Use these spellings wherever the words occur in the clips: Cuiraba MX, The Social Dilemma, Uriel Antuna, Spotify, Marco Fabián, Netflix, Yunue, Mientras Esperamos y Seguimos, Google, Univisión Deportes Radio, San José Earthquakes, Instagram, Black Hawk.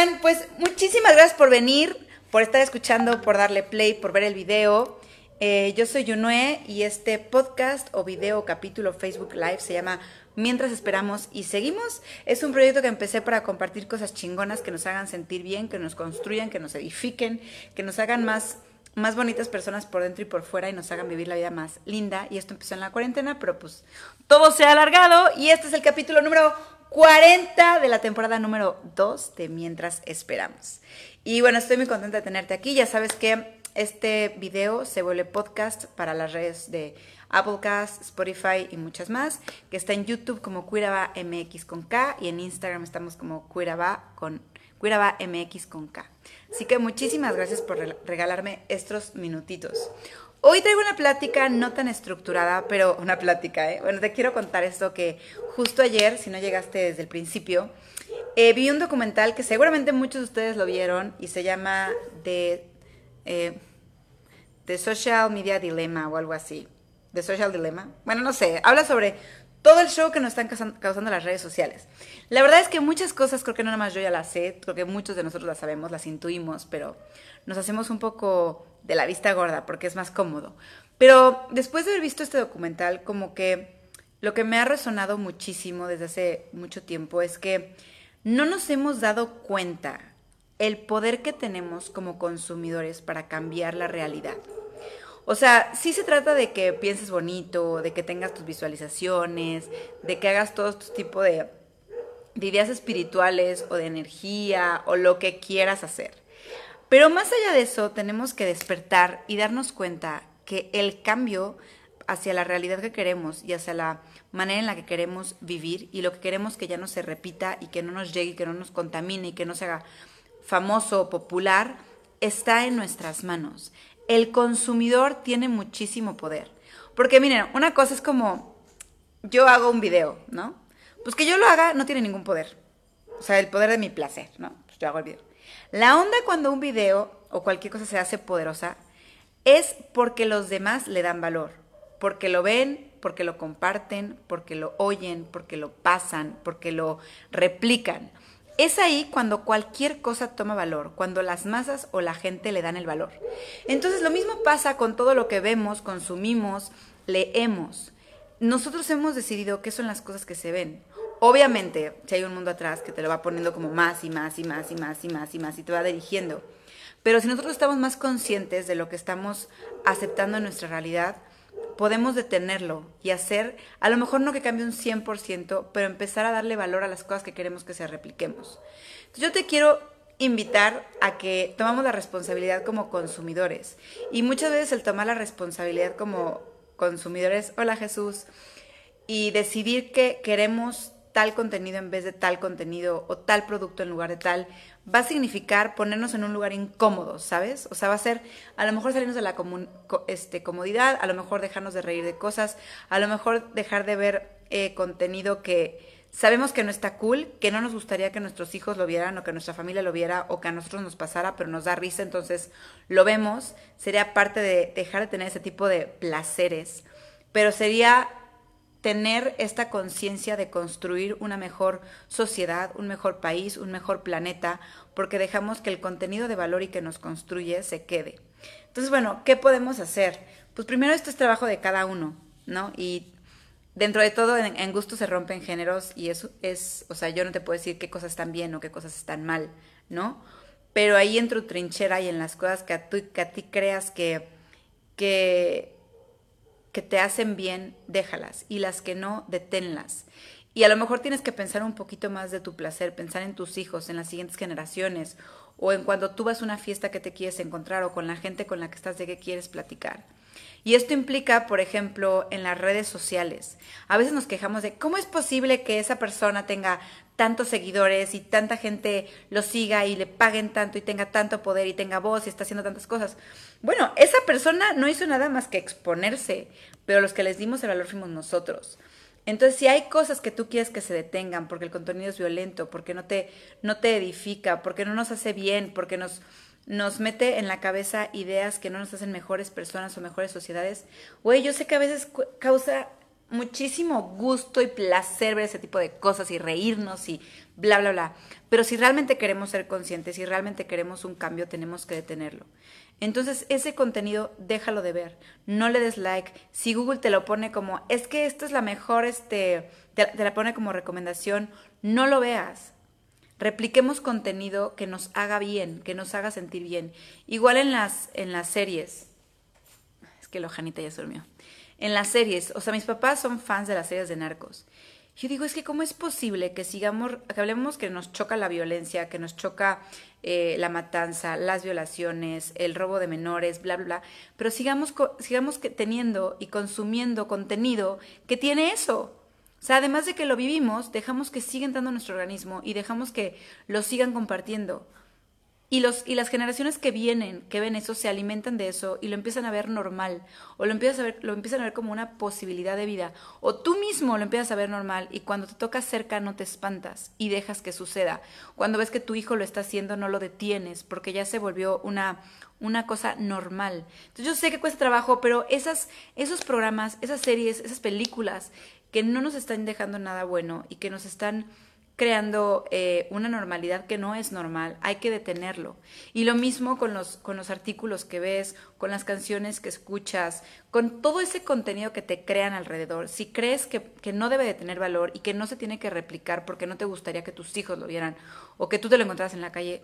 Oigan, pues muchísimas gracias por venir, por estar escuchando, por darle play, por ver el video. Yo soy Yunue y este podcast o video capítulo Facebook Live se llama Mientras Esperamos y Seguimos. Es un proyecto que empecé para compartir cosas chingonas que nos hagan sentir bien, que nos construyan, que nos edifiquen, que nos hagan más bonitas personas por dentro y por fuera y nos hagan vivir la vida más linda. Y esto empezó en la cuarentena, pero pues todo se ha alargado y este es el capítulo número 40 de la temporada número 2 de Mientras Esperamos. Y bueno, estoy muy contenta de tenerte aquí. Ya sabes que este video se vuelve podcast para las redes de Applecast, Spotify y muchas más, que está en YouTube como Cuiraba MX con K y en Instagram estamos como Cuiraba MX con K. Así que muchísimas gracias por regalarme estos minutitos. Hoy traigo una plática no tan estructurada, pero una plática, ¿eh? Bueno, te quiero contar esto que justo ayer, si no llegaste desde el principio, vi un documental que seguramente muchos de ustedes lo vieron y se llama The Social Media Dilemma o algo así. The Social Dilemma. Bueno, no sé, habla sobre todo el show que nos están causando las redes sociales. La verdad es que muchas cosas, creo que no nada más yo ya las sé, creo que muchos de nosotros las sabemos, las intuimos, pero nos hacemos un poco de la vista gorda porque es más cómodo. Pero después de haber visto este documental, como que lo que me ha resonado muchísimo desde hace mucho tiempo es que no nos hemos dado cuenta el poder que tenemos como consumidores para cambiar la realidad. O sea, sí se trata de que pienses bonito, de que tengas tus visualizaciones, de que hagas todo tu tipo de ideas espirituales o de energía o lo que quieras hacer. Pero más allá de eso, tenemos que despertar y darnos cuenta que el cambio hacia la realidad que queremos y hacia la manera en la que queremos vivir y lo que queremos que ya no se repita y que no nos llegue, que no nos contamine y que no se haga famoso o popular, está en nuestras manos. El consumidor tiene muchísimo poder. Porque miren, una cosa es como yo hago un video, ¿no? Pues que yo lo haga no tiene ningún poder. O sea, el poder de mi placer, ¿no? Pues yo hago el video. La onda cuando un video o cualquier cosa se hace poderosa es porque los demás le dan valor, porque lo ven, porque lo comparten, porque lo oyen, porque lo pasan, porque lo replican. Es ahí cuando cualquier cosa toma valor, cuando las masas o la gente le dan el valor. Entonces lo mismo pasa con todo lo que vemos, consumimos, leemos. Nosotros hemos decidido qué son las cosas que se ven. Obviamente, si hay un mundo atrás que te lo va poniendo como más y más y más y más y más y más y te va dirigiendo. Pero si nosotros estamos más conscientes de lo que estamos aceptando en nuestra realidad, podemos detenerlo y hacer, a lo mejor no que cambie un 100%, pero empezar a darle valor a las cosas que queremos que se repliquemos. Entonces, yo te quiero invitar a que tomamos la responsabilidad como consumidores. Y muchas veces el tomar la responsabilidad como consumidores, hola Jesús, y decidir que queremos tal contenido en vez de tal contenido o tal producto en lugar de tal, va a significar ponernos en un lugar incómodo, ¿sabes? O sea, va a ser a lo mejor salirnos de la comodidad, a lo mejor dejarnos de reír de cosas, a lo mejor dejar de ver contenido que sabemos que no está cool, que no nos gustaría que nuestros hijos lo vieran o que nuestra familia lo viera o que a nosotros nos pasara, pero nos da risa, entonces lo vemos. Sería parte de dejar de tener ese tipo de placeres, pero sería tener esta conciencia de construir una mejor sociedad, un mejor país, un mejor planeta, porque dejamos que el contenido de valor y que nos construye se quede. Entonces, bueno, ¿qué podemos hacer? Pues primero esto es trabajo de cada uno, ¿no? Y dentro de todo, en gusto se rompen géneros y eso es, o sea, yo no te puedo decir qué cosas están bien o qué cosas están mal, ¿no? Pero ahí en tu trinchera y en las cosas que a ti creas que te hacen bien, déjalas, y las que no, deténlas. Y a lo mejor tienes que pensar un poquito más de tu placer, pensar en tus hijos, en las siguientes generaciones, o en cuando tú vas a una fiesta que te quieres encontrar, o con la gente con la que estás, de qué quieres platicar. Y esto implica, por ejemplo, en las redes sociales. A veces nos quejamos de cómo es posible que esa persona tenga tantos seguidores y tanta gente lo siga y le paguen tanto y tenga tanto poder y tenga voz y está haciendo tantas cosas. Bueno, esa persona no hizo nada más que exponerse, pero los que les dimos el valor fuimos nosotros. Entonces, si hay cosas que tú quieres que se detengan porque el contenido es violento, porque no te edifica, porque no nos hace bien, porque nos mete en la cabeza ideas que no nos hacen mejores personas o mejores sociedades. Güey, yo sé que a veces causa muchísimo gusto y placer ver ese tipo de cosas y reírnos y bla, bla, bla. Pero si realmente queremos ser conscientes, si realmente queremos un cambio, tenemos que detenerlo. Entonces, ese contenido, déjalo de ver. No le des like. Si Google te lo pone como, es que esta es la mejor, te la pone como recomendación, no lo veas. Repliquemos contenido que nos haga bien, que nos haga sentir bien. Igual en las series. Es que la Janita ya se durmió. En las series, o sea, mis papás son fans de las series de narcos. Yo digo, es que ¿cómo es posible que hablemos que nos choca la violencia, que nos choca la matanza, las violaciones, el robo de menores, bla, bla, bla, pero sigamos teniendo y consumiendo contenido que tiene eso? O sea, además de que lo vivimos, dejamos que siga entrando a nuestro organismo y dejamos que lo sigan compartiendo. Y las generaciones que vienen, que ven eso, se alimentan de eso y lo empiezan a ver normal, o lo empiezan a ver como una posibilidad de vida, o tú mismo lo empiezas a ver normal y cuando te tocas cerca no te espantas y dejas que suceda. Cuando ves que tu hijo lo está haciendo no lo detienes porque ya se volvió una cosa normal. Entonces yo sé que cuesta trabajo, pero esos programas, esas series, esas películas que no nos están dejando nada bueno y que nos están creando una normalidad que no es normal, hay que detenerlo. Y lo mismo con los artículos que ves, con las canciones que escuchas, con todo ese contenido que te crean alrededor. Si crees que no debe de tener valor y que no se tiene que replicar porque no te gustaría que tus hijos lo vieran o que tú te lo encontraras en la calle,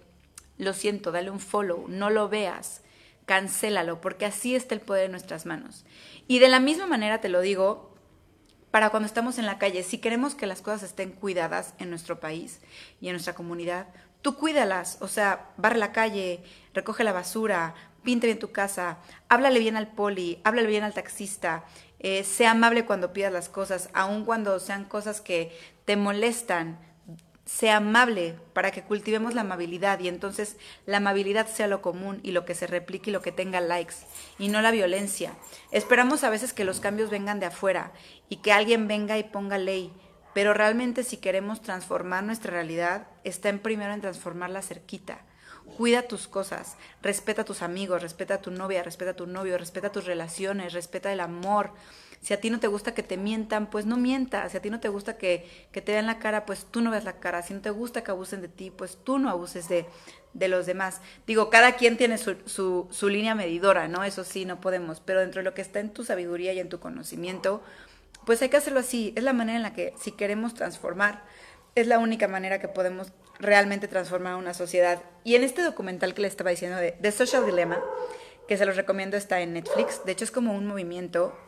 lo siento, dale un follow, no lo veas, cancélalo, porque así está el poder en nuestras manos. Y de la misma manera te lo digo, para cuando estamos en la calle, si queremos que las cosas estén cuidadas en nuestro país y en nuestra comunidad, tú cuídalas, o sea, barre la calle, recoge la basura, pinta bien tu casa, háblale bien al poli, háblale bien al taxista, sea amable cuando pidas las cosas, aun cuando sean cosas que te molestan, sea amable para que cultivemos la amabilidad y entonces la amabilidad sea lo común y lo que se replique y lo que tenga likes y no la violencia. Esperamos a veces que los cambios vengan de afuera y que alguien venga y ponga ley, pero realmente si queremos transformar nuestra realidad, está primero en transformarla cerquita. Cuida tus cosas, respeta a tus amigos, respeta a tu novia, respeta a tu novio, respeta tus relaciones, respeta el amor. Si a ti no te gusta que te mientan, pues no mientas. Si a ti no te gusta que te vean la cara, pues tú no veas la cara. Si no te gusta que abusen de ti, pues tú no abuses de los demás. Digo, cada quien tiene su línea medidora, ¿no? Eso sí, no podemos. Pero dentro de lo que está en tu sabiduría y en tu conocimiento, pues hay que hacerlo así. Es la manera en la que, si queremos transformar, es la única manera que podemos realmente transformar una sociedad. Y en este documental que les estaba diciendo, de The Social Dilemma, que se los recomiendo, está en Netflix. De hecho, es como un movimiento,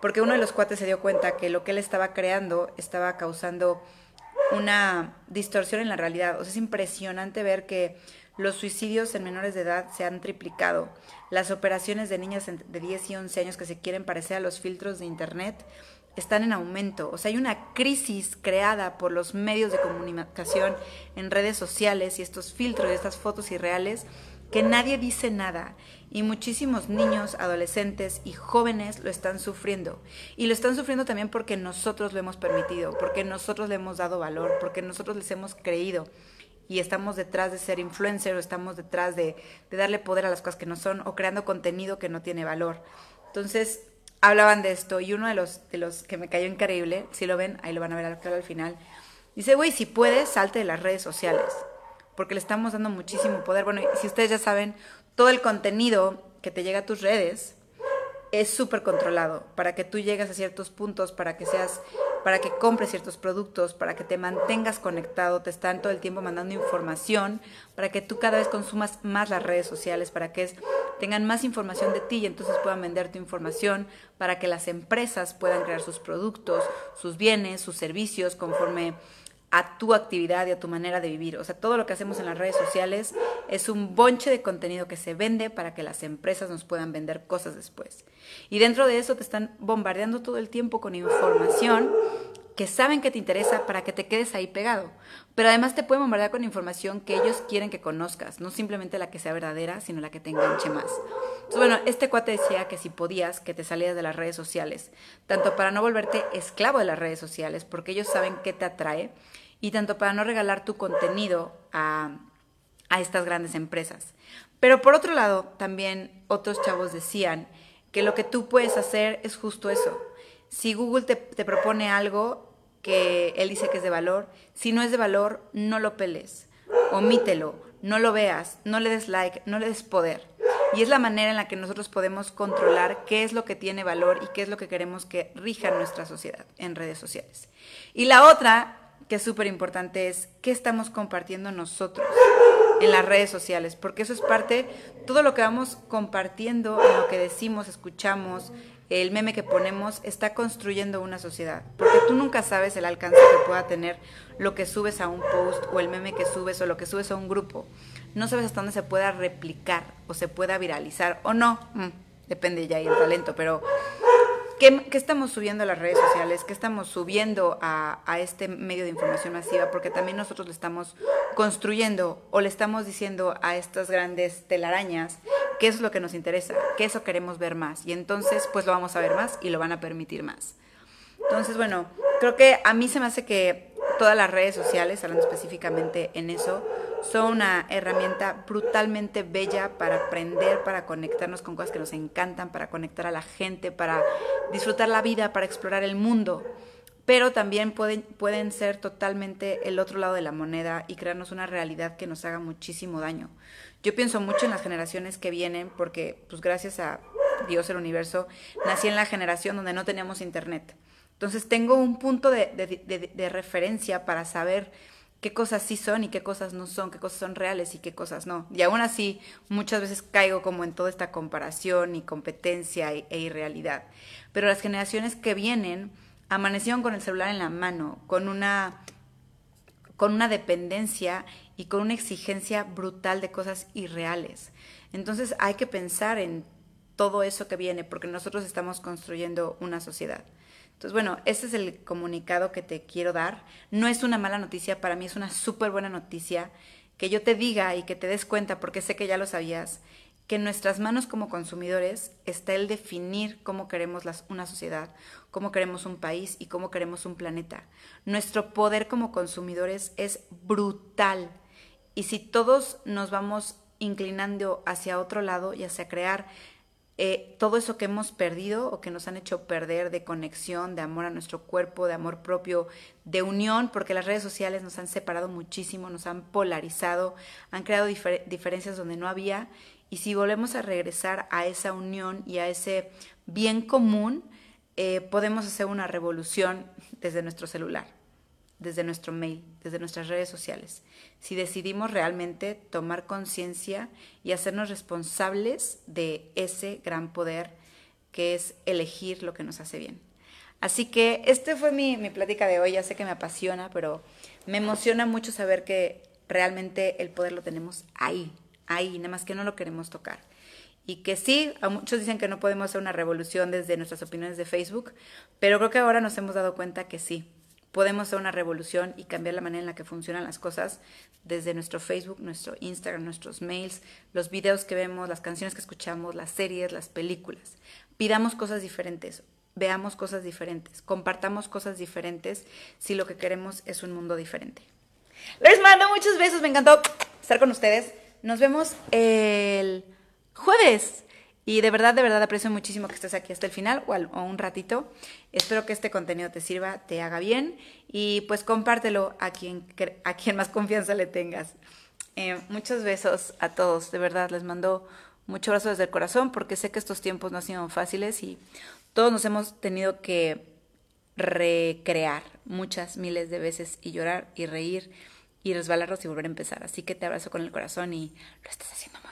porque uno de los cuates se dio cuenta que lo que él estaba creando estaba causando una distorsión en la realidad. O sea, es impresionante ver que los suicidios en menores de edad se han triplicado. Las operaciones de niñas de 10 y 11 años que se quieren parecer a los filtros de internet están en aumento. O sea, hay una crisis creada por los medios de comunicación en redes sociales y estos filtros y estas fotos irreales que nadie dice nada. Y muchísimos niños, adolescentes y jóvenes lo están sufriendo. Y lo están sufriendo también porque nosotros lo hemos permitido, porque nosotros le hemos dado valor, porque nosotros les hemos creído. Y estamos detrás de ser influencer, o estamos detrás de darle poder a las cosas que no son, o creando contenido que no tiene valor. Entonces, hablaban de esto, y uno de los que me cayó increíble, si lo ven, ahí lo van a ver al final, dice, güey, si puedes, salte de las redes sociales, porque le estamos dando muchísimo poder. Bueno, y si ustedes ya saben, todo el contenido que te llega a tus redes es súper controlado, para que tú llegues a ciertos puntos, para que compres ciertos productos, para que te mantengas conectado. Te están todo el tiempo mandando información para que tú cada vez consumas más las redes sociales, para que tengan más información de ti y entonces puedan vender tu información, para que las empresas puedan crear sus productos, sus bienes, sus servicios conforme a tu actividad y a tu manera de vivir. O sea, todo lo que hacemos en las redes sociales es un bonche de contenido que se vende para que las empresas nos puedan vender cosas después. Y dentro de eso te están bombardeando todo el tiempo con información que saben que te interesa para que te quedes ahí pegado. Pero además te pueden bombardear con información que ellos quieren que conozcas, no simplemente la que sea verdadera, sino la que te enganche más. Entonces, bueno, este cuate decía que si podías, que te salieras de las redes sociales, tanto para no volverte esclavo de las redes sociales, porque ellos saben qué te atrae, y tanto para no regalar tu contenido a estas grandes empresas. Pero por otro lado, también otros chavos decían que lo que tú puedes hacer es justo eso. Si Google te propone algo que él dice que es de valor, si no es de valor, no lo peles, omítelo, no lo veas, no le des like, no le des poder. Y es la manera en la que nosotros podemos controlar qué es lo que tiene valor y qué es lo que queremos que rija nuestra sociedad en redes sociales. Y la otra, que es súper importante, es qué estamos compartiendo nosotros en las redes sociales, porque eso es parte, todo lo que vamos compartiendo, en lo que decimos, escuchamos, el meme que ponemos está construyendo una sociedad, porque tú nunca sabes el alcance que pueda tener lo que subes a un post o el meme que subes o lo que subes a un grupo. No sabes hasta dónde se pueda replicar o se pueda viralizar o no. Depende ya ahí el talento, pero ¿qué estamos subiendo a las redes sociales? ¿Qué estamos subiendo a este medio de información masiva? Porque también nosotros le estamos construyendo o le estamos diciendo a estas grandes telarañas que eso es lo que nos interesa, que eso queremos ver más. Y entonces, pues lo vamos a ver más y lo van a permitir más. Entonces, bueno, creo que a mí se me hace que todas las redes sociales, hablando específicamente en eso, son una herramienta brutalmente bella para aprender, para conectarnos con cosas que nos encantan, para conectar a la gente, para disfrutar la vida, para explorar el mundo. Pero también pueden ser totalmente el otro lado de la moneda y crearnos una realidad que nos haga muchísimo daño. Yo pienso mucho en las generaciones que vienen porque, pues gracias a Dios, el universo, nací en la generación donde no teníamos internet. Entonces tengo un punto de referencia para saber qué cosas sí son y qué cosas no son, qué cosas son reales y qué cosas no. Y aún así, muchas veces caigo como en toda esta comparación y competencia e irrealidad. Pero las generaciones que vienen amanecieron con el celular en la mano, con una dependencia y con una exigencia brutal de cosas irreales. Entonces hay que pensar en todo eso que viene, porque nosotros estamos construyendo una sociedad. Entonces, bueno, este es el comunicado que te quiero dar. No es una mala noticia, para mí es una súper buena noticia que yo te diga y que te des cuenta, porque sé que ya lo sabías, que en nuestras manos como consumidores está el definir cómo queremos una sociedad, cómo queremos un país y cómo queremos un planeta. Nuestro poder como consumidores es brutal. Y si todos nos vamos inclinando hacia otro lado y hacia crear todo eso que hemos perdido o que nos han hecho perder de conexión, de amor a nuestro cuerpo, de amor propio, de unión, porque las redes sociales nos han separado muchísimo, nos han polarizado, han creado diferencias donde no había. Y si volvemos a regresar a esa unión y a ese bien común, podemos hacer una revolución desde nuestro celular, desde nuestro mail, desde nuestras redes sociales. Si decidimos realmente tomar conciencia y hacernos responsables de ese gran poder que es elegir lo que nos hace bien. Así que este fue mi plática de hoy. Ya sé que me apasiona, pero me emociona mucho saber que realmente el poder lo tenemos ahí, nada más que no lo queremos tocar. Y que sí, a muchos dicen que no podemos hacer una revolución desde nuestras opiniones de Facebook, pero creo que ahora nos hemos dado cuenta que sí, podemos hacer una revolución y cambiar la manera en la que funcionan las cosas desde nuestro Facebook, nuestro Instagram, nuestros mails, los videos que vemos, las canciones que escuchamos, las series, las películas. Pidamos cosas diferentes, veamos cosas diferentes, compartamos cosas diferentes si lo que queremos es un mundo diferente. Les mando muchos besos, me encantó estar con ustedes. Nos vemos el jueves y de verdad aprecio muchísimo que estés aquí hasta el final o un ratito. Espero que este contenido te sirva, te haga bien y pues compártelo a quien más confianza le tengas. Muchos besos a todos, de verdad les mando mucho abrazo desde el corazón porque sé que estos tiempos no han sido fáciles y todos nos hemos tenido que recrear muchas miles de veces y llorar y reír y resbalarnos y volver a empezar. Así que te abrazo con el corazón y lo estás haciendo mal.